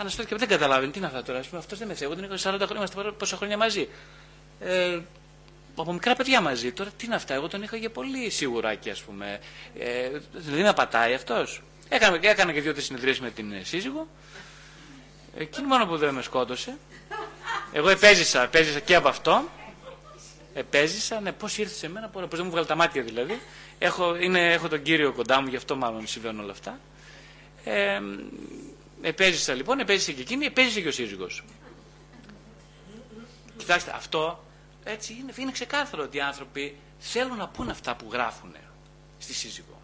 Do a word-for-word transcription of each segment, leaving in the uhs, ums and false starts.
Αναστολή και δεν καταλάβαινε τι είναι αυτά τώρα. Αυτό δεν με θέλει. Εγώ δεν σαράντα χρόνια, είμαστε πόσα χρόνια μαζί. Ε, από μικρά παιδιά μαζί. Τώρα τι είναι αυτά. Εγώ τον είχα για πολύ σιγουράκι, ας πούμε. Ε, δηλαδή να πατάει αυτό. Έκανα, έκανα και δύο-τρεις συνεδρίες με την σύζυγο. Εκείνη μόνο που δεν με σκότωσε. Εγώ επέζησα, επέζησα και από αυτό. Επέζησα, ναι, πώς ήρθε σε μένα, πώς δεν μου βγάλει τα μάτια δηλαδή. Έχω, είναι, έχω τον Κύριο κοντά μου, γι' αυτό μάλλον συμβαίνουν όλα αυτά. Ε, επέζησα λοιπόν, επέζησε και εκείνη, επέζησε και ο σύζυγος. Κοιτάξτε, αυτό έτσι είναι, είναι ξεκάθαρο ότι οι άνθρωποι θέλουν να πούν αυτά που γράφουν στη σύζυγο.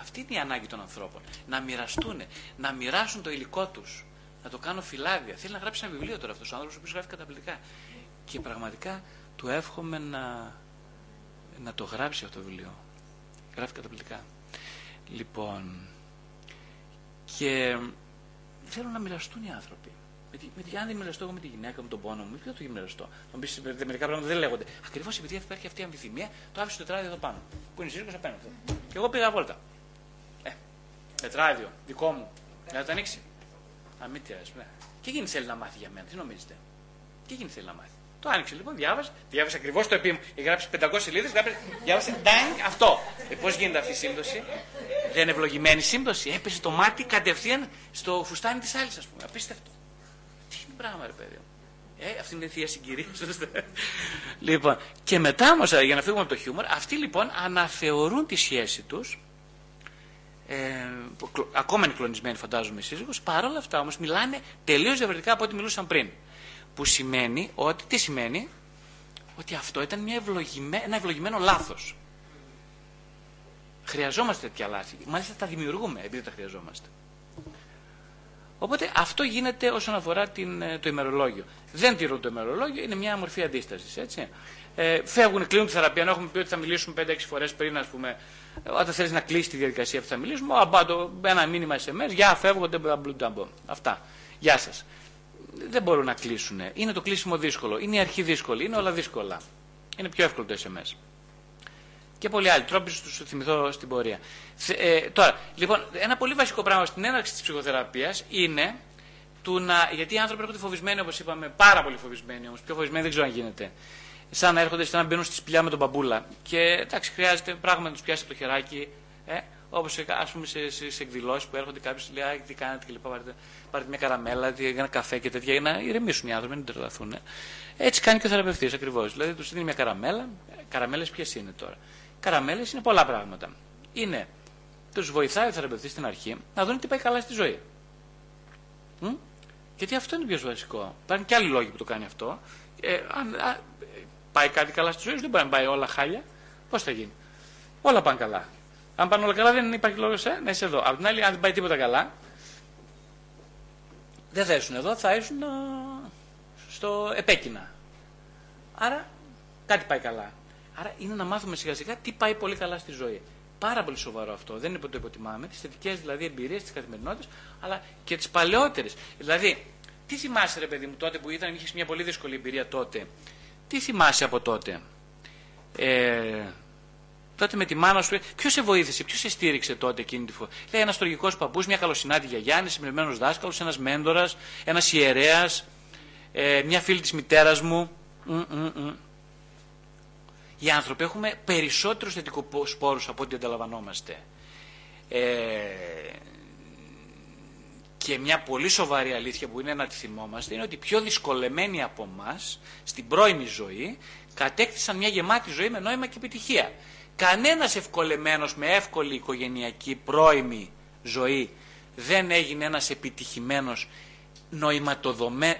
Αυτή είναι η ανάγκη των ανθρώπων. Να μοιραστούν, να μοιράσουν το υλικό τους, να το κάνουν φυλάδια. Θέλει να γράψει ένα βιβλίο τώρα αυτός ο άνθρωπος, ο οποίος γράφει καταπληκτικά. Και πραγματικά του εύχομαι να, να το γράψει αυτό το βιβλίο. Γράφει καταπληκτικά. Λοιπόν, και θέλω να μοιραστούν οι άνθρωποι. Με τη, με τη, αν δεν μοιραστώ εγώ με τη γυναίκα μου, τον πόνο μου, ποιο θα το μοιραστώ. Θα μου πεις μερικά πράγματα δεν λέγονται. Ακριβώς επειδή υπάρχει αυτή η αμφιθυμία, το άφησε το τετράδιο εδώ πάνω. Που είναι σύζυγος απέναντι. Και εγώ πήγα βόλτα. Ε, τετράδιο, δικό μου. Να το ανοίξει. Αμύτια, α πούμε. Και εκείνη θέλει να μάθει για μένα, τι νομίζετε. Και εκείνη θέλει να μάθει. Το άνοιξε λοιπόν, διάβασε, διάβασε ακριβώς το επίμονο. Γράψει πεντακόσιες σελίδες, διάβασε τάγκ αυτό. Ε, πώς γίνεται αυτή η σύμπτωση. Δεν είναι ευλογημένη σύμπτωση. Έπεσε το μάτι κατευθείαν στο φουστάνι της άλλης, ας πούμε. Απίστευτο. Τι είναι πράγμα, ρε παιδί μου. Ε, αυτή είναι η θεία συγκυρία, σωστά. Λοιπόν, και μετά όμως, για να φύγουμε από το χιούμορ, αυτοί λοιπόν αναθεωρούν τη σχέση τους. Ε, ακόμα είναι κλονισμένοι, φαντάζομαι, οι σύζυγος. Παρ' όλα αυτά όμως μιλάνε τελείως διαφορετικά από ό,τι μιλούσαν πριν. Που σημαίνει ότι, τι σημαίνει, ότι αυτό ήταν μια ευλογημέ, ένα ευλογημένο λάθος. Χρειαζόμαστε τέτοια λάθη. Μάλιστα τα δημιουργούμε επειδή τα χρειαζόμαστε. Οπότε αυτό γίνεται όσον αφορά την, το ημερολόγιο. Δεν τηρούν το ημερολόγιο, είναι μια μορφή αντίστασης, έτσι. Ε, φεύγουν, κλείνουν τη θεραπεία. Ενώ έχουμε πει ότι θα μιλήσουμε πέντε έξι φορές πριν, ας πούμε, όταν θέλεις να κλείσει τη διαδικασία, αυτή θα μιλήσουμε. Αμπάντο, ένα μήνυμα ες εμ ες, γεια, φεύγονται, μπλουνταμπο. Αυτά. Γεια σας. Δεν μπορούν να κλείσουν. Είναι το κλείσιμο δύσκολο. Είναι η αρχή δύσκολη. Είναι όλα δύσκολα. Είναι πιο εύκολο το ες εμ ες. Και πολλοί άλλοι τρόποι του θυμηθώ στην πορεία. Ε, τώρα, λοιπόν, ένα πολύ βασικό πράγμα στην έναρξη της ψυχοθεραπείας είναι του να. Γιατί οι άνθρωποι έρχονται φοβισμένοι, όπως είπαμε, πάρα πολύ φοβισμένοι όμως. Πιο φοβισμένοι δεν ξέρω αν γίνεται. Σαν να έρχονται, σαν να μπαίνουν στη σπηλιά με τον μπαμπούλα. Και εντάξει, χρειάζεται πράγμα να του πιάσει από το χεράκι. Ε, Όπως ας πούμε σε, σε, σε εκδηλώσεις που έρχονται κάποιοι και λέει: τι κάνετε κλπ. Πάρετε, πάρετε μια καραμέλα, ένα καφέ και τέτοια, για να ηρεμήσουν οι άνθρωποι, να μην τρελαθούν. Έτσι κάνει και ο θεραπευτής ακριβώς. Δηλαδή του δίνει μια καραμέλα. Καραμέλες ποιες είναι τώρα. Καραμέλες είναι πολλά πράγματα. Είναι, τους βοηθάει ο θεραπευτής στην αρχή να δουν τι πάει καλά στη ζωή. Μ? Γιατί αυτό είναι πιο βασικό. Υπάρχουν και άλλοι λόγοι που το κάνει αυτό. Ε, αν α, πάει κάτι καλά στη ζωή, δεν μπορεί να πάει όλα χάλια. Πώς θα γίνει. Όλα πάνε καλά. Αν πάνε όλα καλά, δεν υπάρχει λόγος ε, να είσαι εδώ. Απ' την άλλη, αν δεν πάει τίποτα καλά, δεν θα ήσουν εδώ, θα ήσουν στο επέκεινα. Άρα, κάτι πάει καλά. Άρα, είναι να μάθουμε σιγά-σιγά τι πάει πολύ καλά στη ζωή. Πάρα πολύ σοβαρό αυτό. Δεν είναι που το υποτιμάμε. Τις θετικές δηλαδή εμπειρίες της καθημερινότητας, αλλά και τις παλαιότερες. Δηλαδή, τι θυμάσαι, ρε παιδί μου, τότε που ήταν, είχες μια πολύ δύσκολη εμπειρία τότε. Τι θυμάσαι από τότε. Ε, Τότε με τη μάνα σου, ποιο σε βοήθησε, ποιο σε στήριξε τότε εκείνη τη φορά. Λέει ένα τοργικό παππού, μια καλοσυνάτη γιαγιά, ένα συμπληρωμένο δάσκαλο, ένα μέντορα, ένα ιερέα, ε, μια φίλη τη μητέρα μου. Mm-mm-mm. Οι άνθρωποι έχουμε περισσότερου θετικού σπόρου από ό,τι αντιλαμβανόμαστε. Ε, και μια πολύ σοβαρή αλήθεια που είναι να τη θυμόμαστε είναι ότι οι πιο δυσκολεμένοι από εμά στην πρώιμη ζωή κατέκτησαν μια γεμάτη ζωή με νόημα και επιτυχία. Κανένας ευκολεμένος με εύκολη οικογενειακή πρώιμη ζωή δεν έγινε ένας επιτυχημένος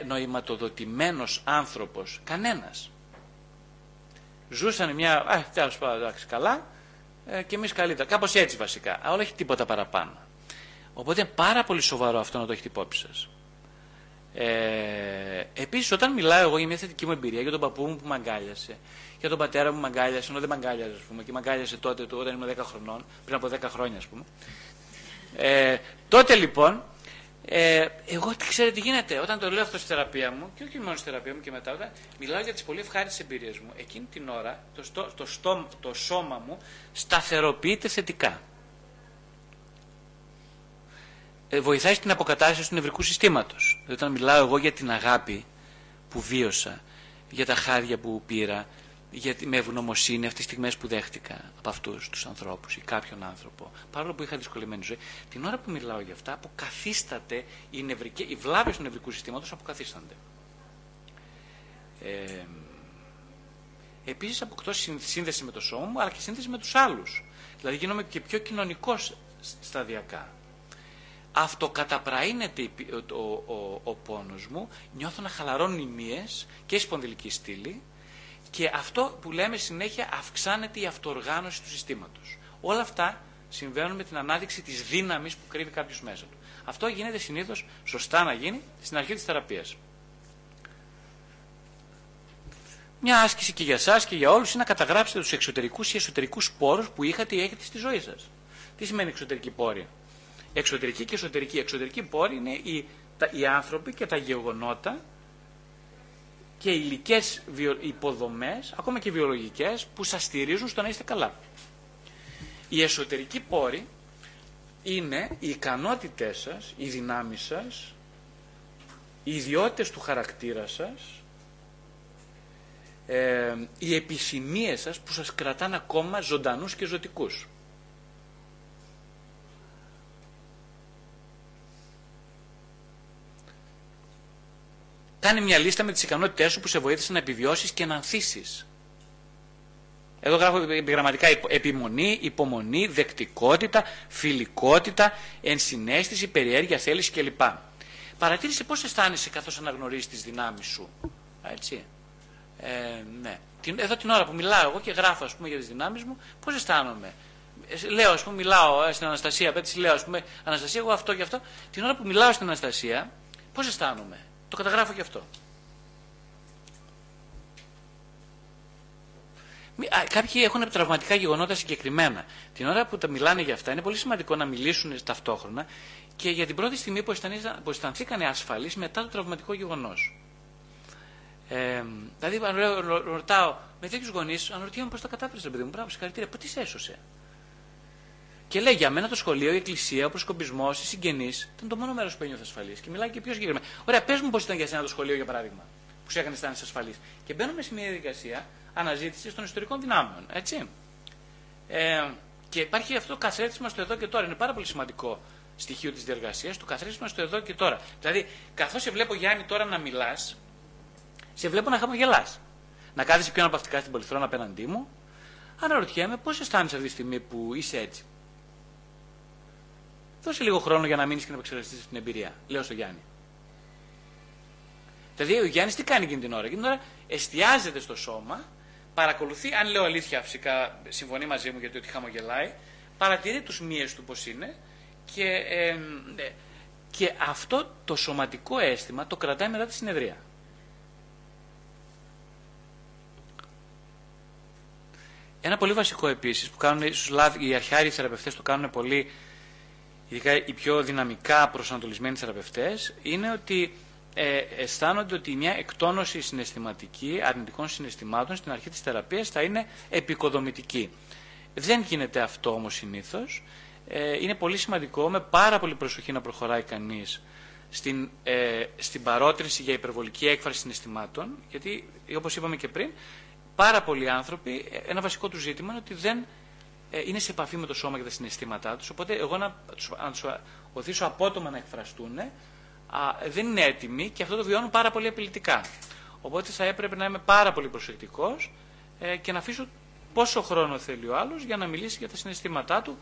νοηματοδοτημένος άνθρωπος. Κανένας. Ζούσαν μια... Α, τέλος πάντων, καλά ε, και εμείς καλύτερα. Κάπως έτσι βασικά. Αλλά όχι τίποτα παραπάνω. Οπότε είναι πάρα πολύ σοβαρό αυτό να το έχετε υπόψη σας. Ε, επίσης όταν μιλάω εγώ για μια θετική μου εμπειρία, για τον παππού μου που με αγκάλιασε, για τον πατέρα μου που με αγκάλιασε, ενώ δεν με αγκάλιαζε, ας πούμε, και με αγκάλιασε τότε όταν ήμουν δέκα χρονών, πριν από δέκα χρόνια, ας πούμε. Ε, τότε λοιπόν, ε, εγώ ξέρετε τι γίνεται, όταν το λέω αυτό στη θεραπεία μου, και όχι μόνο στη θεραπεία μου και μετά, όταν μιλάω για τις πολύ ευχάριστες εμπειρίες μου, εκείνη την ώρα το, στο, το, στο, το σώμα μου σταθεροποιείται θετικά. ε, βοηθάει στην αποκατάσταση του νευρικού συστήματος. Δηλαδή, όταν μιλάω εγώ για την αγάπη που βίωσα, για τα χάρια που πήρα, για, με ευγνωμοσύνη αυτές τις στιγμές που δέχτηκα από αυτούς τους ανθρώπους ή κάποιον άνθρωπο, παρόλο που είχα δυσκολεμένη ζωή, την ώρα που μιλάω για αυτά, αποκαθίσταται οι, νευρικές, οι βλάβες του νευρικού συστήματος αποκαθίστανται. Ε, Επίσης αποκτώ σύνδεση με το σώμα μου, αλλά και σύνδεση με τους άλλους. Δηλαδή γίνομαι και πιο κοινωνικός σταδιακά. Αυτοκαταπραίνεται ο, ο, ο, ο πόνος μου, νιώθω να χαλαρώνουν οι μύες και η σπονδυλική στήλη και αυτό που λέμε συνέχεια αυξάνεται η αυτοοργάνωση του συστήματος. Όλα αυτά συμβαίνουν με την ανάδειξη της δύναμης που κρύβει κάποιος μέσα του. Αυτό γίνεται συνήθως σωστά να γίνει στην αρχή της θεραπείας. Μια άσκηση και για εσάς και για όλους είναι να καταγράψετε τους εξωτερικούς ή εσωτερικούς πόρους που είχατε ή έχετε στη ζωή σας. Τι σημαίνει εξωτερική πόρη? Εξωτερική και εσωτερική. Εξωτερική πόρη είναι οι, τα, οι άνθρωποι και τα γεγονότα και οι υλικές υποδομές, ακόμα και βιολογικές, που σας στηρίζουν στο να είστε καλά. Η εσωτερική πόρη είναι οι ικανότητές σας, οι δυνάμεις σας, οι ιδιότητες του χαρακτήρα σας, Ε, οι επιθυμίες σας που σας κρατάνε ακόμα ζωντανούς και ζωτικούς. Κάνε μια λίστα με τις ικανότητές σου που σε βοήθησαν να επιβιώσεις και να ανθίσεις. Εδώ γράφω γραμματικά επιμονή, υπομονή, δεκτικότητα, φιλικότητα, ενσυναίσθηση, περιέργεια, θέληση κλπ. Παρατήρησε πώς αισθάνεσαι καθώς αναγνωρίζεις τις δυνάμεις σου. Έτσι. Ε, ναι. Εδώ την ώρα που μιλάω εγώ και γράφω ας πούμε, για τις δυνάμεις μου, πώς αισθάνομαι. Λέω, ας πούμε, μιλάω στην Αναστασία, πέτυξη, λέω, ας πούμε, Αναστασία, εγώ αυτό και αυτό. Την ώρα που μιλάω στην Αναστασία, πώς αισθάνομαι. Το καταγράφω και αυτό. Κάποιοι έχουν τραυματικά γεγονότα συγκεκριμένα. Την ώρα που τα μιλάνε για αυτά, είναι πολύ σημαντικό να μιλήσουν ταυτόχρονα και για την πρώτη στιγμή που αισθανθήκανε ασφαλείς μετά το τραυματικό γεγονός. Ε, δηλαδή, αν ρωτάω με τέτοιου γονεί, αναρωτιέμαι πώς τα κατάφερε, παιδί μου, μπράβο, συγχαρητήρια, πού τι έσωσε. Και λέει, για μένα το σχολείο, η εκκλησία, ο προσκοπισμός, οι συγγενείς, ήταν το μόνο μέρος που ένιωθα ασφαλής. Και μιλάει και πιο συγκεκριμένα. Ωραία, πες μου πώς ήταν για σένα το σχολείο, για παράδειγμα, που σε έκανε αισθάνεσαι ασφαλής. Και μπαίνουμε σε μια διαδικασία αναζήτησης των ιστορικών δυνάμεων. Έτσι. Ε, και υπάρχει αυτό το καθρέφτισμα στο εδώ και τώρα. Είναι πάρα πολύ σημαντικό στοιχείο τη διεργασία, το καθρέφτισμα στο εδώ και τώρα. Δηλαδή, καθώς σε βλέπω, Γιάννη, τώρα να μιλά. Σε βλέπω να χαμογελάς. Να κάθεσαι πιο αναπαυτικά στην πολυθρόνα απέναντί μου. Αναρωτιέμαι πώς αισθάνεσαι αυτή τη στιγμή που είσαι έτσι. Δώσε λίγο χρόνο για να μείνεις και να επεξεργαστείς την εμπειρία. Λέω στον Γιάννη. Δηλαδή ο Γιάννης τι κάνει εκείνη την ώρα. Εκείνη την ώρα εστιάζεται στο σώμα, παρακολουθεί, αν λέω αλήθεια φυσικά συμφωνεί μαζί μου γιατί ότι χαμογελάει, παρατηρεί τους μύες του πώς είναι και, ε, ε, και αυτό το σωματικό αίσθημα το κρατάει μετά τη συνεδρία. Ένα πολύ βασικό επίσης που κάνουν ίσως λάθη, οι αρχαίοι θεραπευτές το κάνουν πολύ, ειδικά οι πιο δυναμικά προσανατολισμένοι θεραπευτές, είναι ότι ε, αισθάνονται ότι μια εκτόνωση συναισθηματική, αρνητικών συναισθημάτων στην αρχή της θεραπείας θα είναι επικοδομητική. Δεν γίνεται αυτό όμως συνήθως. Ε, είναι πολύ σημαντικό με πάρα πολύ προσοχή να προχωράει κανείς στην, ε, στην παρότρινση για υπερβολική έκφραση συναισθημάτων, γιατί όπως είπαμε και πριν, πάρα πολλοί άνθρωποι, ένα βασικό του ζήτημα είναι ότι δεν ε, είναι σε επαφή με το σώμα και τα συναισθήματά τους. Οπότε, εγώ να τους, αν τους οθήσω απότομα να εκφραστούν, α, δεν είναι έτοιμοι και αυτό το βιώνουν πάρα πολύ απειλητικά. Οπότε, θα έπρεπε να είμαι πάρα πολύ προσεκτικός ε, και να αφήσω πόσο χρόνο θέλει ο άλλος για να μιλήσει για τα συναισθήματά του,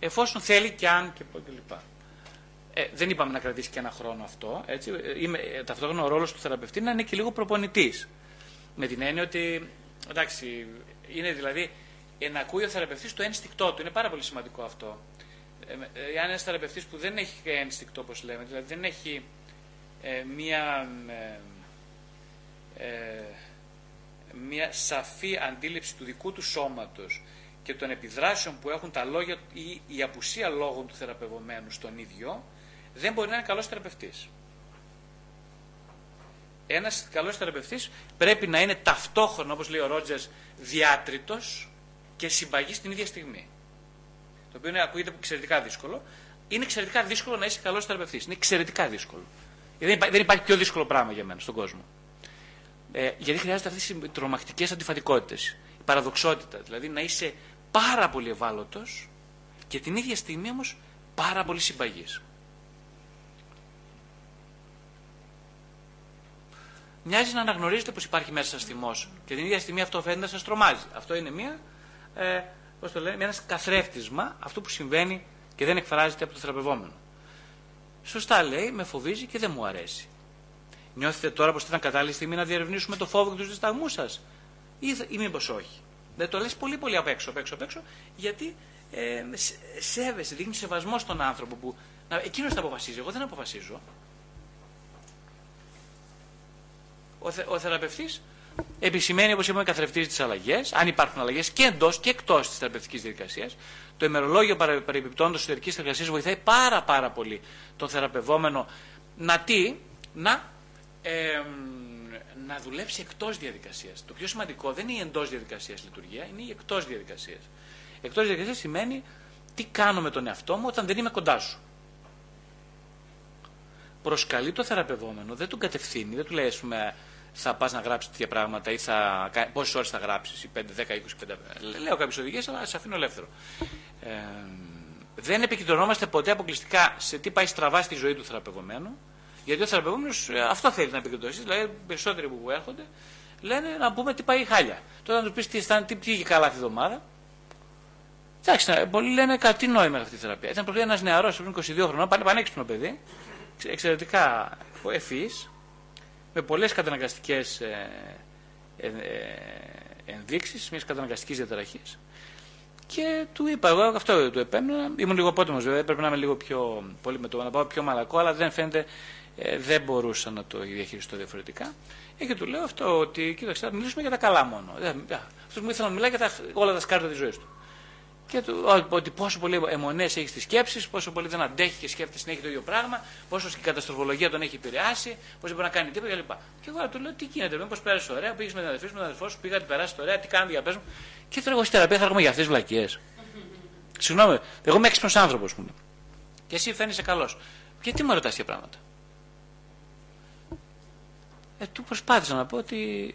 εφόσον θέλει και αν και κλπ. Ε, δεν είπαμε να κρατήσει και ένα χρόνο αυτό. Έτσι. Είμαι, ταυτόχρονα, ο ρόλος του θεραπευτή να είναι και λίγο προπονητής. Με την έννοια ότι. Εντάξει, είναι δηλαδή να ακούει ο θεραπευτής το ένστικτό του. Είναι πάρα πολύ σημαντικό αυτό. Εάν ένας θεραπευτής που δεν έχει ένστικτο, όπως λέμε, δηλαδή δεν έχει ε, μία, ε, ε, μία σαφή αντίληψη του δικού του σώματος και των επιδράσεων που έχουν τα λόγια ή η απουσία λόγων του θεραπευομένου στον ίδιο, δεν μπορεί να είναι καλός θεραπευτής. Ένας καλός θεραπευτής πρέπει να είναι ταυτόχρονα, όπως λέει ο Ρότζερς, διάτριτος και συμπαγής την ίδια στιγμή. Το οποίο ακούγεται εξαιρετικά δύσκολο, είναι εξαιρετικά δύσκολο να είσαι καλός θεραπευτής. Είναι εξαιρετικά δύσκολο. Δεν, υπά, δεν υπάρχει πιο δύσκολο πράγμα για μένα στον κόσμο. Ε, γιατί χρειάζεται αυτές τις τρομακτικές αντιφατικότητες. Η παραδοξότητα. Δηλαδή να είσαι πάρα πολύ ευάλωτος και την ίδια στιγμή όμως πάρα πολύ συμπαγής. Μοιάζει να αναγνωρίζετε πως υπάρχει μέσα σας θυμός και την ίδια στιγμή αυτό φαίνεται να σας τρομάζει. Αυτό είναι μια, ε, πώς το λένε, ένας καθρέφτισμα αυτού που συμβαίνει και δεν εκφράζεται από το θεραπευόμενο. Σωστά λέει, με φοβίζει και δεν μου αρέσει. Νιώθετε τώρα πως ήταν κατάλληλη στιγμή να διερευνήσουμε το φόβο και τους δισταγμούς σας, ή, ή μήπως όχι. Δεν το λες πολύ πολύ απ' έξω, απ' έξω, απ' έξω, γιατί ε, σέβεσαι, δείχνει σεβασμό στον άνθρωπο που εκείνος θα αποφασίζει, εγώ δεν αποφασίζω. Ο, θε, ο θεραπευτής επισημαίνει, όπως είπαμε, καθρεφτίζει τις αλλαγές, αν υπάρχουν αλλαγές και εντός και εκτός της θεραπευτικής διαδικασίας. Το ημερολόγιο παρεμπιπτόντος εσωτερικής εργασίας βοηθάει πάρα πάρα πολύ τον θεραπευόμενο να τι, να, ε, να δουλέψει εκτός διαδικασίας. Το πιο σημαντικό δεν είναι η εντός διαδικασίας λειτουργία, είναι η εκτός διαδικασίας. Εκτός διαδικασίας σημαίνει τι κάνω με τον εαυτό μου όταν δεν είμαι κοντά σου. Προσκαλεί το θεραπευόμενο, δεν τον κατευθύνει, δεν του λέει, ας πούμε, θα πας να γράψεις τέτοια πράγματα ή θα... πόσες ώρες θα γράψεις, ή πέντε, δέκα, είκοσι, πενήντα. Λέω κάποιες οδηγίες, αλλά σε αφήνω ελεύθερο. Ε, δεν επικεντρωνόμαστε ποτέ αποκλειστικά σε τι πάει στραβά στη ζωή του θεραπευομένου, γιατί ο θεραπευόμενος αυτό θέλει να επικεντρωθεί. Δηλαδή, περισσότεροι που έρχονται λένε να πούμε τι πάει χάλια. Τότε να του πει τι αισθάνεται, τι πήγε καλά αυτή τη εβδομάδα. Εντάξει, πολλοί λένε τι νόημα αυτή η θεραπεία. Ήταν προχθές ένας νεαρός, είκοσι δύο χρονών, πανέξυπνο παιδί. Εξαιρετικά ευφυής, με πολλές καταναγκαστικές ενδείξεις μιας καταναγκαστικής διαταραχής, και του είπα, εγώ αυτό του επέμεινα, ήμουν λίγο απότομος βέβαια, πρέπει να είμαι λίγο πιο πολύ με το να πάω πιο μαλακό, αλλά δεν φαίνεται, δεν μπορούσα να το διαχειριστώ διαφορετικά, και του λέω αυτό, ότι κοίταξε, θα μιλήσουμε για τα καλά μόνο. Αυτός μου ήθελε να μιλάει για τα, όλα τα σκάρτα της ζωής του. Και του, ότι πόσο πολύ αιμονές έχει στις σκέψεις, πόσο πολύ δεν αντέχει και σκέφτεται συνέχεια το ίδιο πράγμα, πόσο η καταστροφολογία τον έχει επηρεάσει, πόσο δεν μπορεί να κάνει τίποτα κλπ. Και εγώ του λέω: τι γίνεται, μήπως πέρασε ωραία, πήγες με την αδερφή σου, με τον αδερφό σου, πήγατε, περάσατε ωραία, τι κάνατε για πες μου. Και τώρα εγώ στη θεραπεία θα έρχομαι για αυτές τις βλακίες. Συγγνώμη, εγώ είμαι έξυπνος άνθρωπος, μου λέει. Και εσύ φαίνεσαι καλός. Και τι με ρωτάς για πράγματα. Ε, του προσπάθησα να πω ότι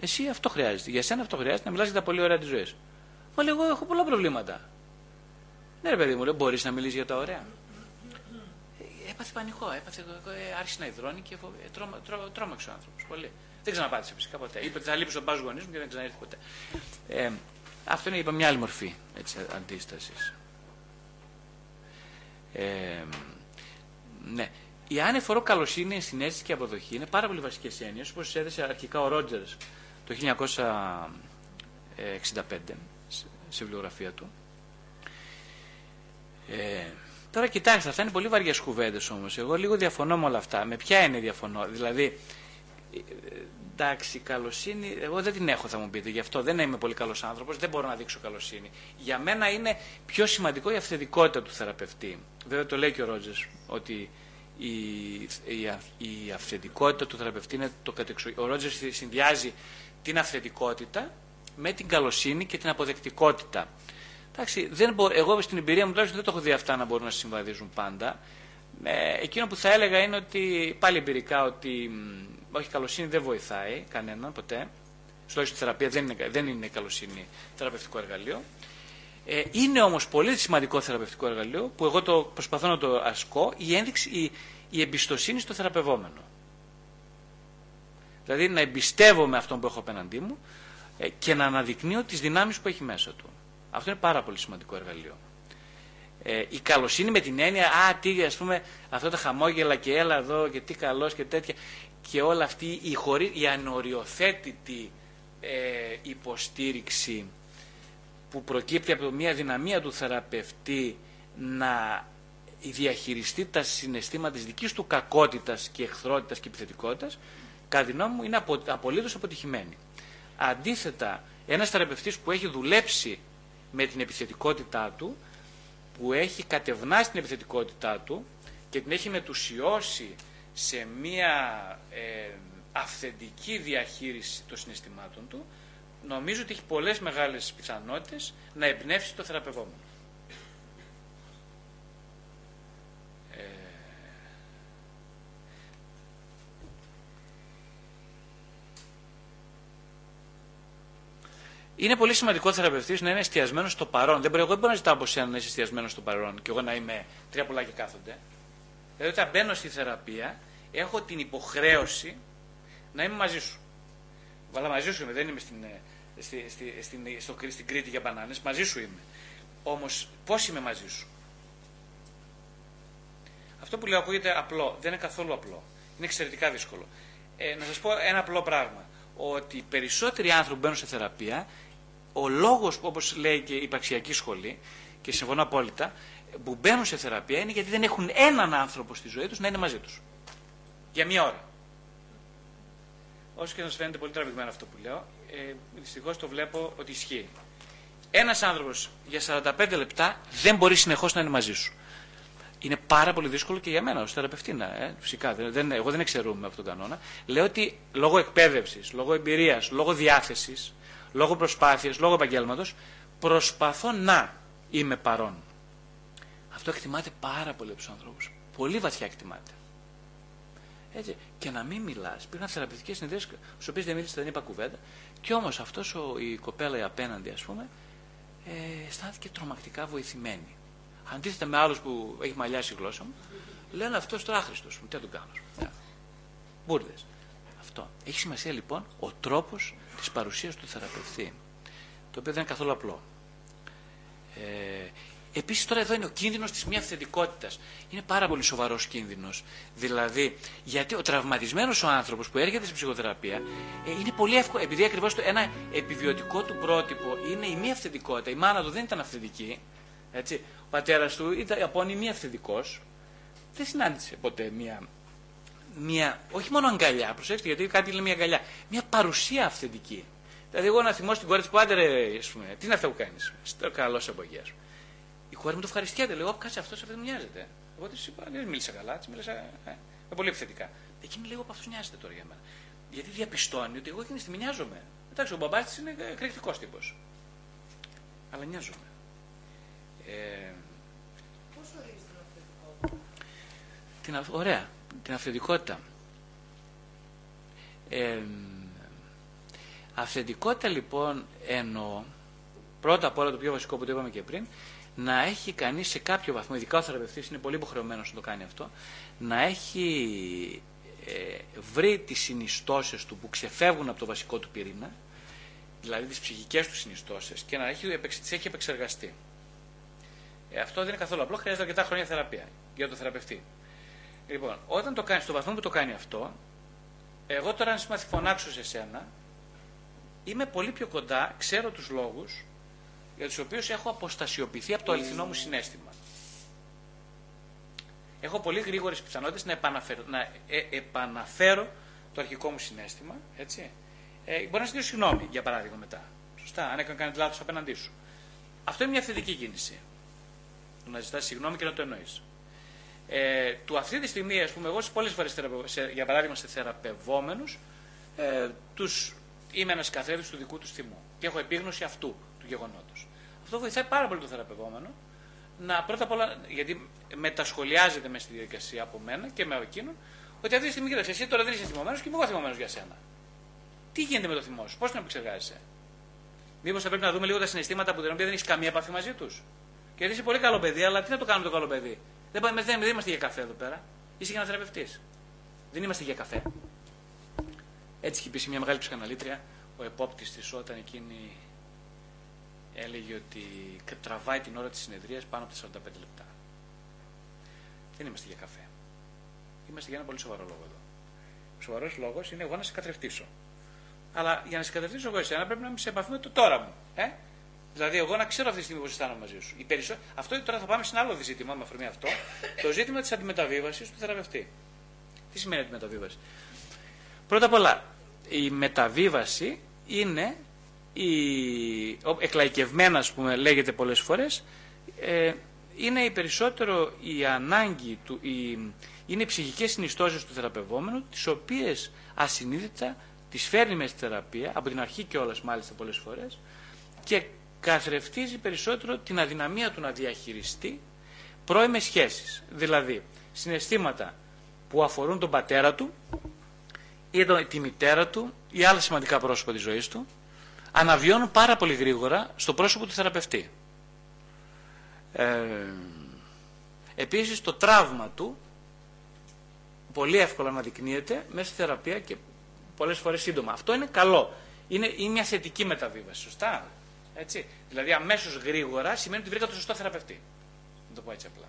εσύ αυτό χρειάζεται. Για σένα αυτό χρειάζεται, να μιλάς για τα πολύ ωραία της ζωής. Μα λέει, εγώ έχω πολλά προβλήματα. Ναι, ρε παιδί μου, λέει, μπορείς να μιλήσεις για τα ωραία. Έπαθε πανικό, έπαθε, άρχισε να υδρώνει και τρόμαξε ο άνθρωπος πολύ. Δεν ξαναπάτησε φυσικά ποτέ. Είπε ότι θα λείψει ο μπάζος γονείς μου και δεν ξαναήρθε ποτέ. Ε, αυτό είναι, είπα, μια άλλη μορφή αντίστασης. Ε, ναι. Η άνευ καλοσύνη, η συνέστηση και η αποδοχή είναι πάρα πολύ βασικές έννοιες, όπως έδεσε αρχικά ο Ρότζερς το χίλια εννιακόσια εξήντα πέντε. Σε βιβλιογραφία του. Ε, τώρα κοιτάξτε, αυτά είναι πολύ βαριές κουβέντες όμως. Εγώ λίγο διαφωνώ με όλα αυτά. Με ποια έννοια διαφωνώ. Δηλαδή, εντάξει, καλοσύνη, εγώ δεν την έχω, θα μου πείτε. Γι' αυτό δεν είμαι πολύ καλός άνθρωπος, δεν μπορώ να δείξω καλοσύνη. Για μένα είναι πιο σημαντικό η αυθεντικότητα του θεραπευτή. Βέβαια το λέει και ο Ρότζερς, ότι η, η, η αυθεντικότητα του θεραπευτή είναι το κατεξοχήν. Ο Ρότζερς συνδυάζει την αυθεντικότητα με την καλοσύνη και την αποδεκτικότητα. Εντάξει, δεν μπο... εγώ στην εμπειρία μου τουλάχιστον δεν το έχω δει αυτά να μπορούν να συμβαδίζουν πάντα. Ε, εκείνο που θα έλεγα είναι ότι πάλι εμπειρικά ότι όχι, καλοσύνη δεν βοηθάει κανέναν ποτέ. Στο λόγο τη θεραπεία δεν είναι, δεν είναι καλοσύνη θεραπευτικό εργαλείο. Ε, είναι όμως πολύ σημαντικό θεραπευτικό εργαλείο που εγώ το προσπαθώ να το ασκώ, η, ένδειξη, η, η εμπιστοσύνη στο θεραπευόμενο. Δηλαδή να εμπιστεύομαι αυτόν που έχω απέναντί μου και να αναδεικνύω τις δυνάμεις που έχει μέσα του. Αυτό είναι πάρα πολύ σημαντικό εργαλείο. Ε, η καλοσύνη με την έννοια, α, τι, ας πούμε, αυτά τα χαμόγελα και έλα εδώ και τι καλός και τέτοια, και όλα αυτή η, χωρί, η ανοριοθέτητη ε, υποστήριξη που προκύπτει από μια δυναμία του θεραπευτή να διαχειριστεί τα συναισθήματα της δικής του κακότητας και εχθρότητας και επιθετικότητας, κατά τη γνώμη μου είναι απο, απολύτως αποτυχημένη. Αντίθετα, ένας θεραπευτής που έχει δουλέψει με την επιθετικότητά του, που έχει κατευνάσει την επιθετικότητά του και την έχει μετουσιώσει σε μία ε, αυθεντική διαχείριση των συναισθημάτων του, νομίζω ότι έχει πολλές μεγάλες πιθανότητες να εμπνεύσει το θεραπευόμενο. είναι πολύ σημαντικό ο θεραπευτής να είναι εστιασμένος στο παρόν. Δεν μπορώ να ζητάω από εσένα να είσαι εστιασμένος στο παρόν και εγώ να είμαι τρία πολλά και κάθονται. Δηλαδή, όταν μπαίνω στη θεραπεία, έχω την υποχρέωση να είμαι μαζί σου. Βαλά, μαζί σου είμαι, δεν είμαι στην, στη, στη, στην, στο, στην Κρήτη για μπανάνες, μαζί σου είμαι. Όμως, πώς είμαι μαζί σου. Αυτό που λέω ακούγεται απλό, δεν είναι καθόλου απλό. Είναι εξαιρετικά δύσκολο. Ε, να σας πω ένα απλό πράγμα. Ότι περισσότεροι άνθρωποι μπαίνουν σε θεραπεία, ο λόγος, όπως λέει και η υπαρξιακή σχολή, και συμφωνώ απόλυτα, που μπαίνουν σε θεραπεία είναι γιατί δεν έχουν έναν άνθρωπο στη ζωή τους να είναι μαζί τους. Για μία ώρα. Όσο και να σας φαίνεται πολύ τραβηγμένο αυτό που λέω, ε, δυστυχώς το βλέπω ότι ισχύει. Ένας άνθρωπος για σαράντα πέντε λεπτά δεν μπορεί συνεχώς να είναι μαζί σου. Είναι πάρα πολύ δύσκολο και για μένα ως θεραπευτή. Ε, φυσικά, δεν, εγώ δεν εξαιρούμαι από τον κανόνα. Λέω ότι λόγω εκπαίδευσης, λόγω εμπειρίας, λόγω διάθεσης, λόγω προσπάθειας, λόγω επαγγέλματος, προσπαθώ να είμαι παρόν. Αυτό εκτιμάται πάρα πολύ από τους ανθρώπους. Πολύ βαθιά εκτιμάται. Έτσι. Και να μην μιλάς. Υπήρχαν θεραπευτικές συνεδρίες, στις οποίες δεν μίλησε, δεν είπα κουβέντα. Και όμως αυτός ο, η κοπέλα η απέναντι, ας πούμε, ε, αισθάνθηκε τρομακτικά βοηθημένη. Αντίθετα με άλλους που έχει μαλλιάσει η γλώσσα μου, λένε αυτός τώρα άχρηστος. Τι θα τον κάνω. Yeah. Μπούρδες. Αυτό. Έχει σημασία λοιπόν ο τρόπος της παρουσίας του θεραπευτή. Το οποίο δεν είναι καθόλου απλό. Ε, Επίσης τώρα εδώ είναι ο κίνδυνος της μη αυθεντικότητας. Είναι πάρα πολύ σοβαρός κίνδυνος. Δηλαδή, γιατί ο τραυματισμένος ο άνθρωπος που έρχεται στην ψυχοθεραπεία ε, είναι πολύ εύκολο. Επειδή ακριβώς το ένα επιβιωτικό του πρότυπο είναι η μη αυθεντικότητα. Η μάνα του δεν ήταν αυθεντική. Έτσι. Ο πατέρας του ήταν από μη αυθεντικός. Δεν συνάντησε ποτέ μία, μία, όχι μόνο αγκαλιά, προσέξτε γιατί κάτι λέει μία αγκαλιά, μία παρουσία αυθεντική. Δηλαδή, εγώ να θυμώ στην κόρη της που άντε ρε, ας πούμε, τι είναι αυτά που κάνεις, καλώς από εκεί, ας πούμε. Η κόρη μου το ευχαριστιέται, λέω, κάτσε αυτός, αυτό δεν μοιάζεται. Εγώ της είπα, δεν μίλησα καλά, της μίλησα ε, ε, πολύ επιθετικά. Εκείνη λέει, από αυτός νοιάζεται τώρα για μένα. Γιατί διαπιστώνει ότι εγώ εκείνη τη στιγμή νοιάζομαι. Εντάξει, ο μπαμπάς της είναι εκρηκτικός τύπος. Αλλά νοιάζομαι. Ε... Πώς ορίζεις την αυθεντικότητα? Την αυ... Ωραία, την αυθεντικότητα. Ε... Αυθεντικότητα λοιπόν εννοώ, πρώτα απ' όλα το πιο βασικό που το είπαμε και πριν, να έχει κανείς σε κάποιο βαθμό, ειδικά ο θεραπευτής είναι πολύ υποχρεωμένος να το κάνει αυτό, να έχει ε, βρει τις συνιστώσεις του που ξεφεύγουν από το βασικό του πυρήνα, δηλαδή τις ψυχικές του συνιστώσεις, και να έχει, τις έχει επεξεργαστεί. Ε, αυτό δεν είναι καθόλου απλό, χρειάζεται αρκετά χρόνια θεραπεία για τον θεραπευτή. Λοιπόν, όταν το κάνει, στον βαθμό που το κάνει αυτό, εγώ τώρα αν συμμαθη φωνάξω σε σένα, είμαι πολύ πιο κοντά, ξέρω τους λόγους για τους οποίους έχω αποστασιοποιηθεί από το αληθινό μου συναίσθημα. Έχω πολύ γρήγορες πιθανότητες να επαναφέρω, να ε, επαναφέρω το αρχικό μου συναίσθημα. Έτσι. Ε, μπορεί να ζητήσω συγγνώμη, για παράδειγμα, μετά. Σωστά, αν έκανε κάτι λάθος απέναντί σου. Αυτό είναι μια αυθεντική κίνηση. Να ζητάς συγγνώμη και να το εννοείς. Ε, του αυτή τη στιγμή, ας πούμε, εγώ σε πολλές φορές, για παράδειγμα, σε θεραπευόμενους, ε, τους, είμαι ένας καθρέφτης του δικού του θυμού και έχω επίγνωση αυτού του γεγονότος. Αυτό βοηθάει πάρα πολύ το θεραπευόμενο να πρώτα απ' όλα, γιατί μετασχολιάζεται μέσα στη διαδικασία από μένα και με εκείνον, ότι αυτή τη στιγμή κοίταξε, εσύ τώρα δεν είσαι θυμωμένος και είμαι εγώ θυμωμένος για σένα. Τι γίνεται με το θυμό σου, πώς τον επεξεργάζεσαι. Μήπως θα πρέπει να δούμε λίγο τα συναισθήματα που την οποία δεν έχει καμία επαφή μαζί του. Γιατί είσαι πολύ καλό παιδί, αλλά τι να το κάνουμε το καλό παιδί. Δεν, πάμε, δεν, δεν είμαστε για καφέ εδώ πέρα. Είσαι για να θεραπευτείς. Δεν είμαστε για καφέ. Έτσι είχε πει σε μια μεγάλη ψυχαναλήτρια ο επόπτης της όταν εκείνη έλεγε ότι τραβάει την ώρα της συνεδρίας πάνω από τα σαράντα πέντε λεπτά. Δεν είμαστε για καφέ. Είμαστε για ένα πολύ σοβαρό λόγο εδώ. Ο σοβαρός λόγος είναι εγώ να σε κατρευτήσω. Αλλά για να σε κατρευτήσω εγώ εσένα πρέπει να είμαι σε επαφή με το τώρα μου. Ε? Δηλαδή, εγώ να ξέρω αυτή τη στιγμή πώς αισθάνομαι μαζί σου. Περισσο... Αυτό τώρα θα πάμε σε ένα άλλο ζήτημα, με αφορμή αυτό, το ζήτημα της αντιμεταβίβασης του θεραπευτή. Τι σημαίνει αντιμεταβίβαση? Πρώτα απ' όλα, η μεταβίβαση είναι η... εκλαϊκευμένα, ας πούμε, λέγεται πολλές φορές, ε, είναι η περισσότερο η ανάγκη του, η... είναι οι ψυχικές συνιστώσεις του θεραπευόμενου, τις οποίες ασυνείδητα τις φέρνει μέσα στη θεραπεία, από την αρχή κιόλας μάλιστα πολλές φορές, και καθρεφτίζει περισσότερο την αδυναμία του να διαχειριστεί πρώιμες σχέσεις. Δηλαδή, συναισθήματα που αφορούν τον πατέρα του ή τη μητέρα του ή άλλα σημαντικά πρόσωπα της ζωής του, αναβιώνουν πάρα πολύ γρήγορα στο πρόσωπο του θεραπευτή. Ε, επίσης το τραύμα του πολύ εύκολα αναδεικνύεται μέσα στη θεραπεία και πολλές φορές σύντομα. Αυτό είναι καλό. Είναι, είναι μια θετική μεταβίβαση, σωστά. Έτσι. Δηλαδή αμέσως γρήγορα σημαίνει ότι βρήκα το σωστό θεραπευτή. Να το πω έτσι απλά.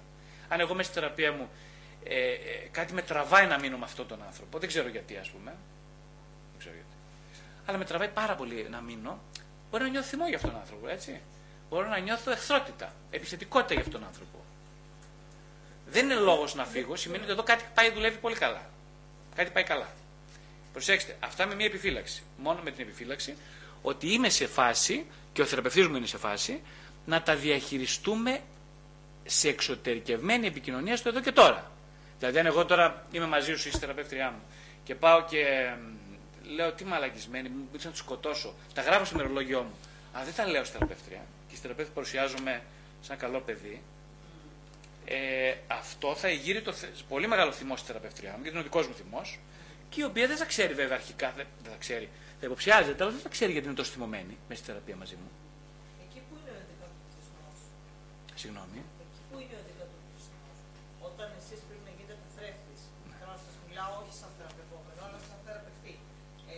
Αν εγώ μέσα στη θεραπεία μου ε, ε, κάτι με τραβάει να μείνω με αυτόν τον άνθρωπο, δεν ξέρω γιατί ας πούμε, δεν ξέρω γιατί. Αλλά με τραβάει πάρα πολύ να μείνω, μπορώ να νιώθω θυμό για αυτόν τον άνθρωπο, έτσι. Μπορώ να νιώθω εχθρότητα, επιθετικότητα για αυτόν τον άνθρωπο. Δεν είναι λόγος να φύγω, σημαίνει ότι εδώ κάτι πάει, δουλεύει πολύ καλά. Κάτι πάει καλά. Προσέξτε, αυτά με μια επιφύλαξη. Μόνο με την επιφύλαξη ότι είμαι σε φάση, και ο θεραπευτής μου είναι σε φάση, να τα διαχειριστούμε σε εξωτερικευμένη επικοινωνία στο εδώ και τώρα. Δηλαδή, αν εγώ τώρα είμαι μαζί σου, είσαι θεραπεύτριά μου, και πάω και λέω τι μαλακισμένη, μου πήρε να του σκοτώσω, τα γράφω στο ημερολόγιό μου, αλλά δεν τα λέω στη θεραπεύτρια, και στη θεραπεύτρια παρουσιάζομαι σαν καλό παιδί, ε, αυτό θα εγείρει το θε... πολύ μεγάλο θυμό στη θεραπεύτριά μου, γιατί είναι ο δικός μου θυμός, και η οποία δεν θα ξέρει βέβαια αρχικά, δεν θα ξέρει, θα υποψιάζεται, αλλά δεν θα ξέρει γιατί είναι τόσο θυμωμένη μέσα στη θεραπεία μαζί μου. Εκεί που είναι ο αντικατοπτρισμός. Συγγνώμη. Εκεί που είναι ο αντικατοπτρισμός. Όταν εσείς πρέπει να γίνετε καθρέφτης, ενώ σας μιλάω όχι σαν θεραπευόμενο, αλλά σαν θεραπευτή. Ε,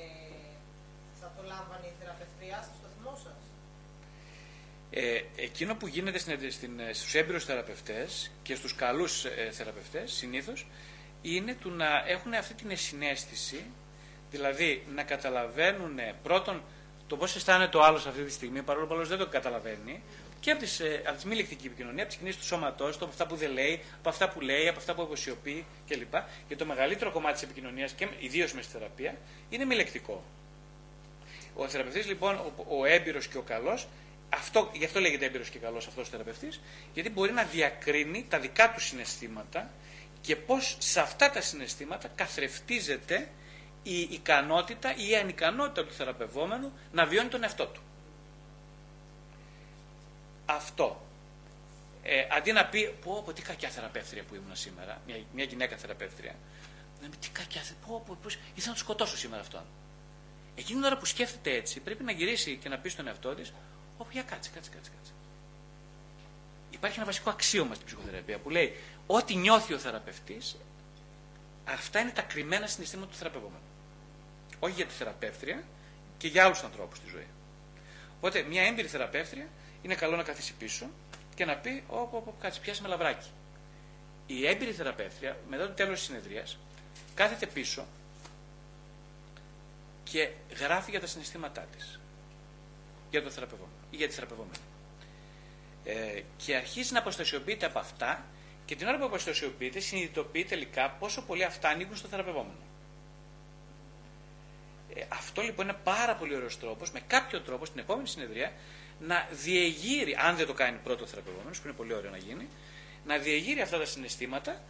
θα το λάμβανε η θεραπευτριά σας το θυμό σας. Ε, εκείνο που γίνεται στους έμπειρους θεραπευτές και στους καλούς ε, θεραπευτές συνήθως είναι του να έχουν αυτή την συναίσθηση. Δηλαδή να καταλαβαίνουν πρώτον το πώς αισθάνεται ο άλλος αυτή τη στιγμή, παρόλο που ο άλλος δεν το καταλαβαίνει, και από τις, από τις μη λεκτική επικοινωνία, από τις κινήσεις του σώματός του, από αυτά που δεν λέει, από αυτά που λέει, από αυτά που αποσιωπεί κλπ. Και το μεγαλύτερο κομμάτι της επικοινωνίας, και ιδίως με στη θεραπεία, είναι μη λεκτικό. Ο θεραπευτής λοιπόν, ο, ο έμπειρος και ο καλός, αυτό, γι' αυτό λέγεται έμπειρος και καλός αυτός ο θεραπευτής, γιατί μπορεί να διακρίνει τα δικά του συναισθήματα και πώς σε αυτά τα συναισθήματα καθρεφτίζεται η ικανότητα ή η ανικανότητα του θεραπευόμενου να βιώνει τον εαυτό του. Αυτό. Ε, αντί να πει, πω, πω, τι κακιά θεραπεύτρια που ήμουν σήμερα, μια, μια γυναίκα θεραπεύτρια, να πει, τι κακιά, πω, πω, πώς, ήθελα να το σκοτώσω σήμερα αυτόν. Εκείνη την ώρα που σκέφτεται έτσι, πρέπει να γυρίσει και να πει στον εαυτό της, πω, για κάτσε, κάτσε, κάτσε, κάτσε. Υπάρχει ένα βασικό αξίωμα στην ψυχοθεραπεία που λέει, ό,τι νιώθει ο θεραπευτής, αυτά είναι τα κρυμμένα συναισθήματα του θεραπευόμενου. Όχι για τη θεραπεύτρια και για άλλους ανθρώπους στη ζωή. Οπότε μια έμπειρη θεραπεύτρια είναι καλό να καθίσει πίσω και να πει: Ω, πω, κάτσε, πιάσει με λαβράκι. Η έμπειρη θεραπεύτρια μετά το τέλος της συνεδρίας κάθεται πίσω και γράφει για τα συναισθήματά της. Για το θεραπευόμενο ή για τη θεραπευόμενη. Ε, και αρχίζει να αποστασιοποιείται από αυτά. Και την ώρα που αποστασιοποιείται, συνειδητοποιεί τελικά πόσο πολύ αυτά ανήκουν στο θεραπευόμενο. Ε, αυτό λοιπόν είναι πάρα πολύ ωραίος τρόπος, με κάποιο τρόπο στην επόμενη συνεδρία, να διεγείρει, αν δεν το κάνει πρώτο ο θεραπευόμενος, που είναι πολύ ωραίο να γίνει, να διεγείρει αυτά τα συναισθήματα,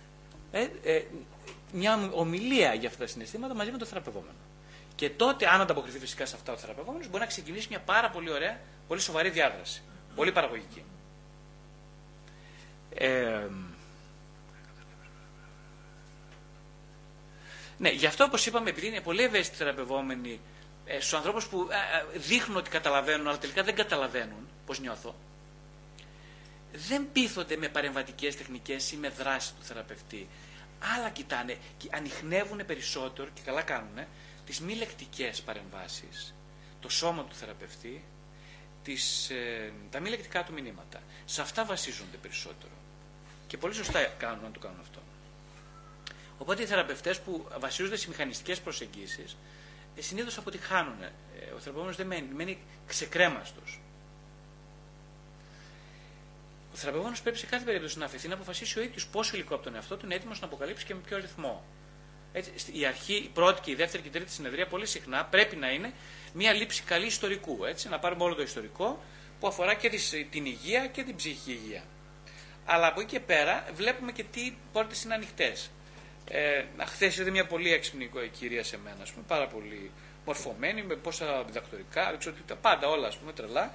ε, ε, μια ομιλία για αυτά τα συναισθήματα μαζί με το θεραπευόμενο. Και τότε, αν ανταποκριθεί φυσικά σε αυτά ο θεραπευόμενος, μπορεί να ξεκινήσει μια πάρα πολύ ωραία, πολύ σοβαρή διάδραση. Πολύ παραγωγική. Ε, Ναι, γι' αυτό όπως είπαμε, επειδή είναι πολύ ευαίσθητοι θεραπευόμενοι ε, στους ανθρώπους που ε, ε, δείχνουν ότι καταλαβαίνουν, αλλά τελικά δεν καταλαβαίνουν πώς νιώθω, δεν πείθονται με παρεμβατικές τεχνικές ή με δράση του θεραπευτή. Άλλα κοιτάνε και ανιχνεύουν περισσότερο, και καλά κάνουν, τις μη λεκτικές παρεμβάσεις, το σώμα του θεραπευτή, τις, ε, τα μη λεκτικά του μηνύματα. Σε αυτά βασίζονται περισσότερο. Και πολύ σωστά κάνουν να το κάνουν αυτό. Οπότε οι θεραπευτές που βασίζονται σε μηχανιστικές προσεγγίσεις συνήθως αποτυχάνουν. Ο θεραπευόμενος δεν μένει, μένει ξεκρέμαστος. Ο θεραπευόμενος πρέπει σε κάθε περίπτωση να αφαιθεί να αποφασίσει ο ίδιος πόσο υλικό από τον εαυτό του είναι έτοιμος να αποκαλύψει και με ποιο ρυθμό. Έτσι, η αρχή, η πρώτη και η δεύτερη και η τρίτη συνεδρία πολύ συχνά πρέπει να είναι μια λήψη καλή ιστορικού. Έτσι, να πάρουμε όλο το ιστορικό που αφορά και την υγεία και την ψυχική υγεία. Αλλά από εκεί και πέρα βλέπουμε και τι πόρτες είναι ανοιχτές. Ε, χθες είδε μια πολύ έξυπνη κυρία σε μένα, ας πούμε, πάρα πολύ μορφωμένη, με πόσα διδακτορικά, δεν ξέρω τι, τα πάντα όλα, ας πούμε, τρελά.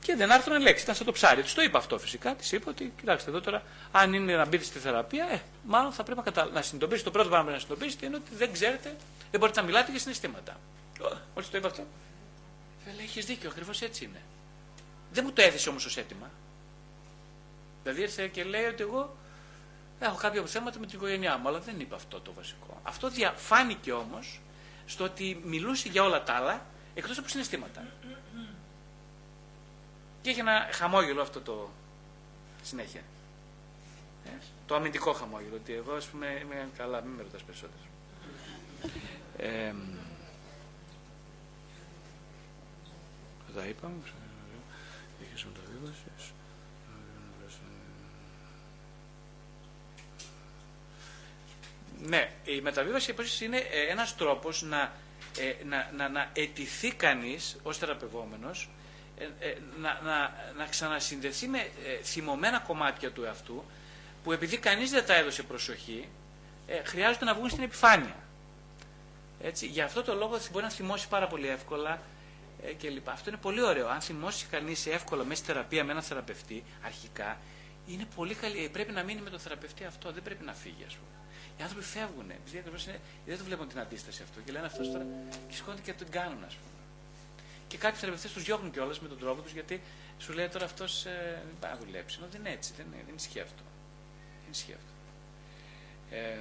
Και δεν άρθρωνε λέξη, ήταν σαν το ψάρι. Της το είπα αυτό φυσικά, της είπα ότι, κοιτάξτε εδώ τώρα, αν είναι να μπείτε στη θεραπεία, ε, μάλλον θα πρέπει να, κατα... να συνειδητοποιήσετε. Το πρώτο πράγμα να συνειδητοποιήσετε είναι ότι δεν ξέρετε, δεν μπορείτε να μιλάτε για συναισθήματα. Μόλις το είπα αυτό. Λέει, έχεις δίκιο, ακριβώς έτσι είναι. Δεν μου το έθεσε όμως ως αίτημα. Δηλαδή έρθε και λέει ότι εγώ έχω κάποια θέματα με την οικογένειά μου, αλλά δεν είπα αυτό το βασικό. Αυτό διαφάνηκε όμως στο ότι μιλούσε για όλα τα άλλα εκτός από συναισθήματα. Και είχε ένα χαμόγελο αυτό το συνέχεια. Ε, το αμυντικό χαμόγελο, ότι εγώ ας πούμε είμαι καλά, μην με ρωτάς περισσότερο. Ε, τα είπαμε, είχες μεταβίβασης. Ναι, η μεταβίβαση επίσης είναι ένας τρόπος να, να, να, να αιτηθεί κανείς ως θεραπευόμενος να, να, να ξανασυνδεθεί με θυμωμένα κομμάτια του εαυτού που επειδή κανείς δεν τα έδωσε προσοχή χρειάζεται να βγουν στην επιφάνεια. Έτσι, γι' αυτό το λόγο μπορεί να θυμώσει πάρα πολύ εύκολα και λοιπά. Αυτό είναι πολύ ωραίο. Αν θυμώσει κανείς εύκολα μέσα στη θεραπεία με έναν θεραπευτή αρχικά, είναι πολύ καλή. Πρέπει να μείνει με τον θεραπευτή αυτό, δεν πρέπει να φύγει, ας πούμε. Οι άνθρωποι φεύγουν, επειδή ακριβώς είναι, δεν το βλέπουν την αντίσταση αυτό και λένε αυτός τώρα και σηκώνονται και τον κάνουν, ας πούμε. Και κάποιοι θεραπευτές τους διώχνουν κιόλας με τον τρόπο τους γιατί σου λέει τώρα αυτός ε, δεν πάει να δουλέψει. Ενώ δεν είναι έτσι, δεν, δεν ισχύει αυτό. Δεν ισχύει αυτό. Ε,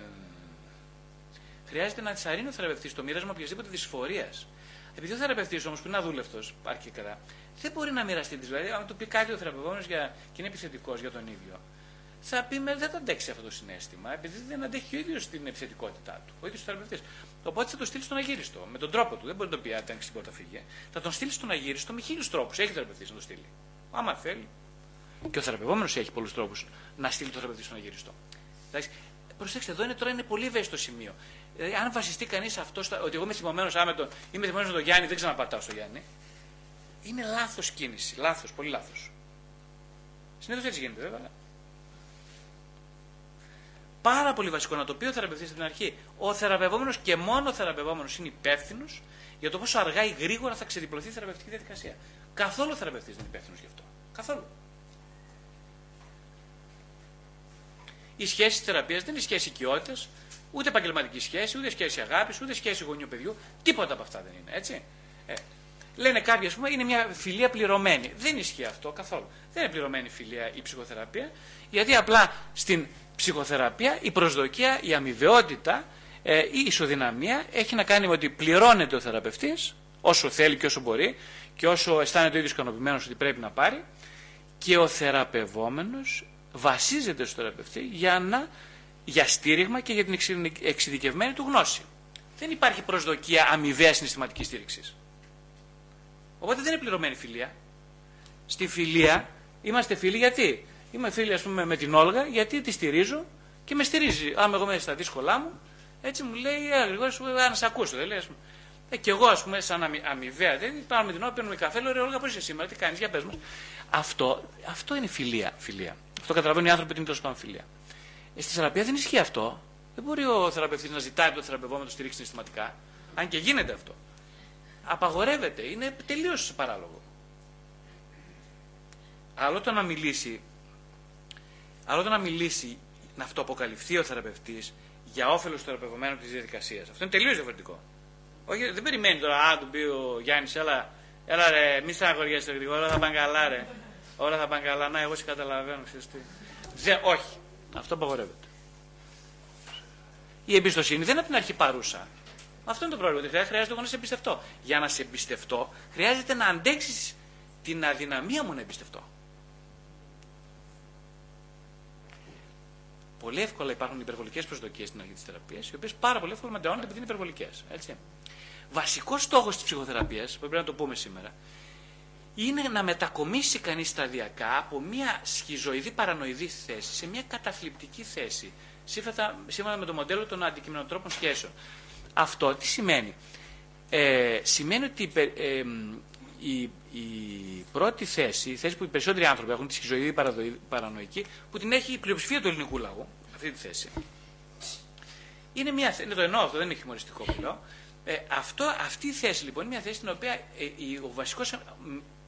χρειάζεται να τσαρίνει ο θεραπευτής το μοίρασμα οποιασδήποτε δυσφορίας. Επειδή ο θεραπευτής όμως που είναι αδούλευτος αρκετά, δεν μπορεί να μοιραστεί. Δηλαδή, αν του πει κάτι ο θεραπευόμενος και είναι επιθετικός για τον ίδιο, θα πει με, δεν θα αντέξει αυτό το συνέστημα, επειδή δεν αντέχει ο ίδιος την επιθετικότητά του, ο ίδιος ο θεραπευτής. Οπότε θα τον στείλει στον αγύριστο, με τον τρόπο του. Δεν μπορεί να το πει, αν την πόρτα φύγε. Θα τον στείλει στον αγύριστο με χίλιους τρόπους. Έχει θεραπευτής να το στείλει. Άμα θέλει. Και ο θεραπευόμενος έχει πολλούς τρόπους να στείλει το θεραπευτή στον αγύριστο. Εντάξει. Προσέξτε, εδώ είναι, τώρα είναι πολύ ευαίσθητο σημείο. Δηλαδή, αν βασιστεί κανείς αυτό, ότι εγώ είμαι θυμωμένος, άμετο, είμαι θυμωμένος με τον Γιάννη, δεν ξαναπατάω στο Γιάννη. Είναι λάθος κίνηση. Λάθος, πολύ λάθος. Συνήθως έτσι γίνεται, βέβαια. Πάρα πολύ βασικό να το πει ο θεραπευτής στην αρχή. Ο θεραπευόμενος και μόνο ο θεραπευόμενος είναι υπεύθυνος για το πόσο αργά ή γρήγορα θα ξεδιπλωθεί η θεραπευτική διαδικασία. Καθόλου ο θεραπευτής δεν είναι υπεύθυνος γι' αυτό. Καθόλου. Η σχέση της θεραπείας δεν είναι σχέση οικειότητας, ούτε επαγγελματική σχέση, ούτε σχέση αγάπης, ούτε σχέση γονιού παιδιού. Τίποτα από αυτά δεν είναι, έτσι. Ε, λένε κάποιοι, ας πούμε, είναι μια φιλία πληρωμένη. Δεν ισχύει αυτό καθόλου. Δεν είναι πληρωμένη φιλία η ψυχοθεραπεία, γιατί απλά στην ψυχοθεραπεία η προσδοκία, η αμοιβαιότητα, ε, η ισοδυναμία έχει να κάνει με ότι πληρώνεται ο θεραπευτής όσο θέλει και όσο μπορεί και όσο αισθάνεται ο ίδιος ικανοποιημένος ότι πρέπει να πάρει και ο θεραπευόμενος βασίζεται στο θεραπευτή για, να, για στήριγμα και για την εξειδικευμένη του γνώση. Δεν υπάρχει προσδοκία αμοιβαία συναισθηματική στήριξη. Οπότε δεν είναι πληρωμένη φιλία. Στη φιλία είμαστε φίλοι γιατί. Είμαι φίλοι, ας πούμε, με την Όλγα γιατί τη στηρίζω και με στηρίζει. Άμα εγώ είμαι στα δύσκολά μου, έτσι μου λέει, εγώ να σε ακούσω. Δεν λέει, ας πούμε. Ε, και εγώ, ας πούμε, σαν αμοιβαία, δεν πάω με την Όλγα, παίρνουμε καφέ, λέω, ρε Όλγα, πώς είσαι σήμερα, τι κάνεις, για πες μας. Αυτό, αυτό είναι φιλία. φιλία. Αυτό καταλαβαίνουν οι άνθρωποι ότι είναι τέλος πάντων φιλία. Στη θεραπεία δεν ισχύει αυτό. Δεν μπορεί ο θεραπευτής να ζητάει από τον θεραπευόμενο να το στηρίξει συναισθηματικά. Αν και γίνεται αυτό. Απαγορεύεται. Είναι τελείως παράλογο. Αλλά το να μιλήσει, αλλά το να μιλήσει, να αυτοαποκαλυφθεί ο θεραπευτής για όφελος του θεραπευομένου της διαδικασίας. Αυτό είναι τελείως διαφορετικό. Όχι, δεν περιμένει τώρα, α, του πει ο Γιάννης, έλα, έλα ρε, μη στεναχωριέσαι γρήγορα, όλα θα πάνε καλά, ρε. Όλα θα πάνε καλά, να, εγώ σε καταλαβαίνω, ξέρεις τι. Δε, όχι. Αυτό απαγορεύεται. Η εμπιστοσύνη δεν είναι από την αρχή παρούσα. Αυτό είναι το πρόβλημα. Χρειάζεται εγώ να σε εμπιστευτώ. Για να σε εμπιστευτώ, χρειάζεται να αντέξεις την αδυναμία μου να εμπιστευτώ. Πολύ εύκολα υπάρχουν υπερβολικές προσδοκίες στην αρχή της θεραπείας, οι οποίες πάρα πολύ εύκολα μετεώνονται επειδή είναι υπερβολικές. Βασικός στόχος της ψυχοθεραπείας, που πρέπει να το πούμε σήμερα, είναι να μετακομίσει κανείς σταδιακά από μια σχιζοειδή παρανοειδή θέση σε μια καταθλιπτική θέση, σύμφωνα με το μοντέλο των αντικειμενοτρόπων σχέσεων. Αυτό τι σημαίνει. Ε, σημαίνει ότι ε, ε, η, η πρώτη θέση, η θέση που οι περισσότεροι άνθρωποι έχουν, τη σχιζοειδή παρανοϊκή, που την έχει η πλειοψηφία του ελληνικού λαού, αυτή τη θέση, είναι μια, είναι το εννοώ αυτό, δεν είναι χιουμοριστικό που λέω. Ε, αυτό, αυτή η θέση λοιπόν είναι μια θέση στην οποία ε, η, ο βασικός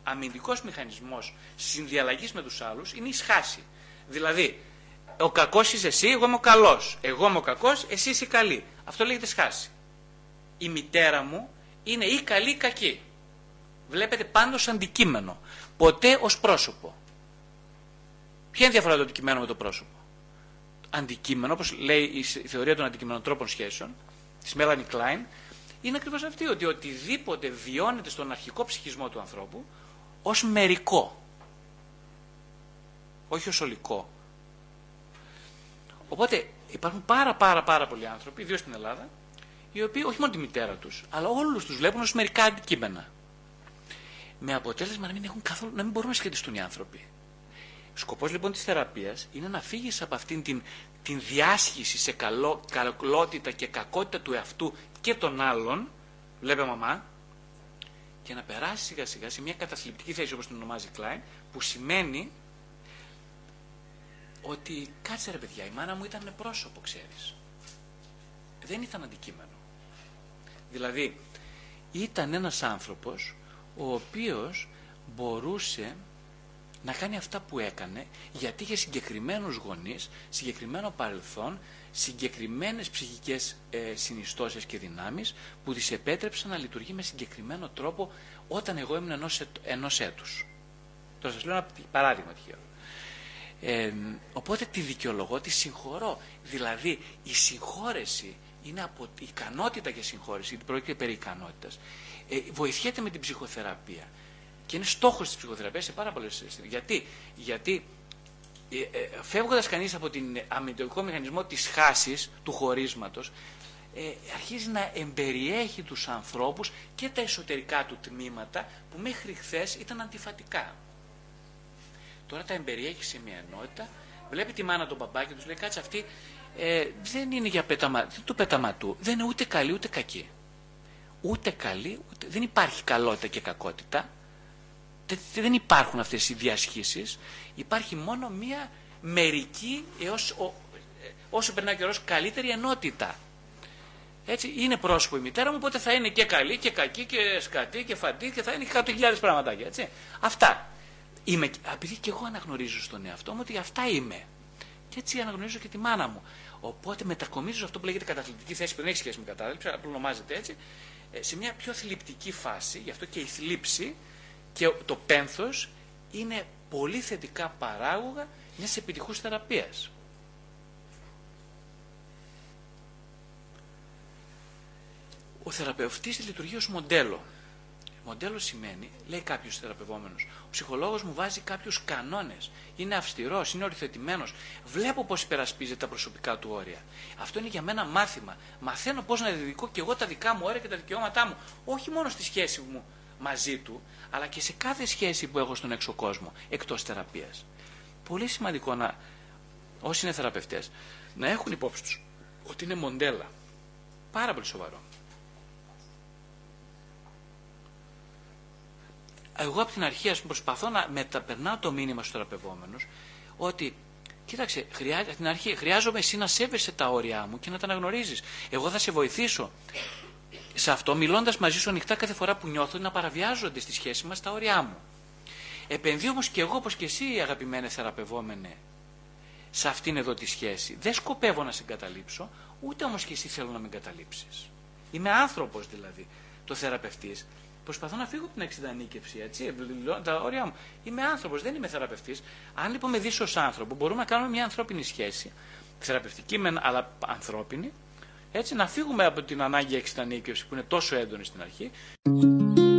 αμυντικός μηχανισμός συνδιαλλαγής με τους άλλους είναι η σχάση. Δηλαδή, ο κακός είσαι εσύ, εγώ είμαι ο καλός. Εγώ είμαι ο κακός, εσύ είσαι καλή. Αυτό λέγεται σχάση. Η μητέρα μου είναι ή καλή ή κακή. βλέπετε πάντα ως αντικείμενο, ποτέ ως πρόσωπο. Ποια είναι η διαφορά του αντικειμένου με το πρόσωπο? Αντικείμενο, όπως λέει η θεωρία των αντικειμενοτρόπων σχέσεων, της Μέλανι Κλάιν, είναι ακριβώς αυτή, ότι οτιδήποτε βιώνεται στον αρχικό ψυχισμό του ανθρώπου ως μερικό, όχι ως ολικό. Οπότε υπάρχουν πάρα πάρα πάρα πολλοί άνθρωποι, ιδίως στην Ελλάδα, οι οποίοι όχι μόνο τη μητέρα τους, αλλά όλους τους βλέπουν ως μερικά αντικείμενα. Με αποτέλεσμα να μην, έχουν καθόλου, να μην μπορούν να σχετιστούν οι άνθρωποι. Σκοπός λοιπόν της θεραπείας είναι να φύγεις από αυτήν την, την διάσχηση σε καλό, καλότητα και κακότητα του εαυτού και των άλλων, βλέπε μαμά, και να περάσεις σιγά σιγά σε μια καταθλιπτική θέση, όπως την ονομάζει Κλάιν, που σημαίνει ότι κάτσε ρε παιδιά, η μάνα μου ήταν πρόσωπο, ξέρεις. Δεν ήταν αντικείμενο. Δηλαδή, ήταν ένας άνθρωπος ο οποίος μπορούσε να κάνει αυτά που έκανε, γιατί είχε συγκεκριμένους γονείς, συγκεκριμένο παρελθόν, συγκεκριμένες ψυχικές ε, συνιστώσεις και δυνάμεις, που της επέτρεψαν να λειτουργεί με συγκεκριμένο τρόπο όταν εγώ ήμουν ενός, ενός έτους. Τώρα σας λέω ένα παράδειγμα τυχαίο. Ε, οπότε τη δικαιολογώ, τη συγχωρώ. Δηλαδή η συγχώρεση είναι από η ικανότητα για συγχώρεση, γιατί πρόκειται περί ικανότητας. Ε, βοηθιέται με την ψυχοθεραπεία. Και είναι στόχος της ψυχοθεραπείας σε πάρα πολλές συνθήκες. Γιατί, γιατί ε, ε, φεύγοντας κανείς από τον αμυντικό μηχανισμό της χάσης, του χωρίσματος, ε, αρχίζει να εμπεριέχει τους ανθρώπους και τα εσωτερικά του τμήματα που μέχρι χθες ήταν αντιφατικά. Τώρα τα εμπεριέχει σε μια ενότητα, βλέπει τη μάνα τον μπαμπά και τους λέει, κάτσε αυτή ε, δεν είναι για πέταμα, του πεταματού, δεν είναι ούτε καλή ούτε κακή. Ούτε καλή, ούτε, δεν υπάρχει καλότητα και κακότητα. Δεν υπάρχουν αυτές οι διασχίσεις. Υπάρχει μόνο μία μερική, έως, ό, όσο περνάει ο καιρός, καλύτερη ενότητα. Έτσι, είναι πρόσωπο η μητέρα μου, οπότε θα είναι και καλή και κακή και σκατή και φαντή και θα είναι κάτω χιλιάδες πραγματάκια. Έτσι. Αυτά. Είμαι, επειδή και εγώ αναγνωρίζω στον εαυτό μου ότι αυτά είμαι. Και έτσι αναγνωρίζω και τη μάνα μου. Οπότε μετακομίζω σε αυτό που λέγεται καταθλιπτική θέση, που δεν έχει σχέση με κατάθλιψη, απλώς ονομάζεται έτσι, σε μια πιο θλιπτική φάση, γι' αυτό και η θλίψη. Και το πένθος είναι πολύ θετικά παράγωγα μιας επιτυχούς θεραπείας. Ο θεραπευτής λειτουργεί ως μοντέλο. Μοντέλο σημαίνει, λέει κάποιος θεραπευόμενος, ο ψυχολόγος μου βάζει κάποιους κανόνες, είναι αυστηρός, είναι οριοθετημένος, βλέπω πώς υπερασπίζεται τα προσωπικά του όρια. Αυτό είναι για μένα μάθημα. Μαθαίνω πώς να διεκδικώ και εγώ τα δικά μου όρια και τα δικαιώματά μου, όχι μόνο στη σχέση μου μαζί του, αλλά και σε κάθε σχέση που έχω στον έξω κόσμο, εκτός θεραπείας. Πολύ σημαντικό να, όσοι είναι θεραπευτές, να έχουν υπόψη τους ότι είναι μοντέλα. Πάρα πολύ σοβαρό. Εγώ από την αρχή προσπαθώ να μεταπερνάω το μήνυμα στους θεραπευόμενους ότι κοίταξε, χρειά, από την αρχή χρειάζομαι εσύ να σέβεσαι τα όρια μου και να τα αναγνωρίζεις. Εγώ θα σε βοηθήσω σε αυτό, μιλώντας μαζί σου ανοιχτά κάθε φορά που νιώθω να παραβιάζονται στη σχέση μας τα όρια μου. Επενδύω όμως και εγώ, όπως και εσύ, αγαπημένε θεραπευόμενε, σε αυτήν εδώ τη σχέση. Δεν σκοπεύω να σε εγκαταλείψω, ούτε όμως και εσύ θέλω να με εγκαταλείψεις. Είμαι άνθρωπος δηλαδή, το θεραπευτής. Προσπαθώ να φύγω από την εξιδανίκευση, έτσι, τα όρια μου. Είμαι άνθρωπος, δεν είμαι θεραπευτής. Αν λοιπόν με δεις ως άνθρωπο, μπορούμε να κάνουμε μια ανθρώπινη σχέση, θεραπευτική μεν, αλλά ανθρώπινη. Έτσι, να φύγουμε από την ανάγκη εξιτανίκευσης που είναι τόσο έντονη στην αρχή.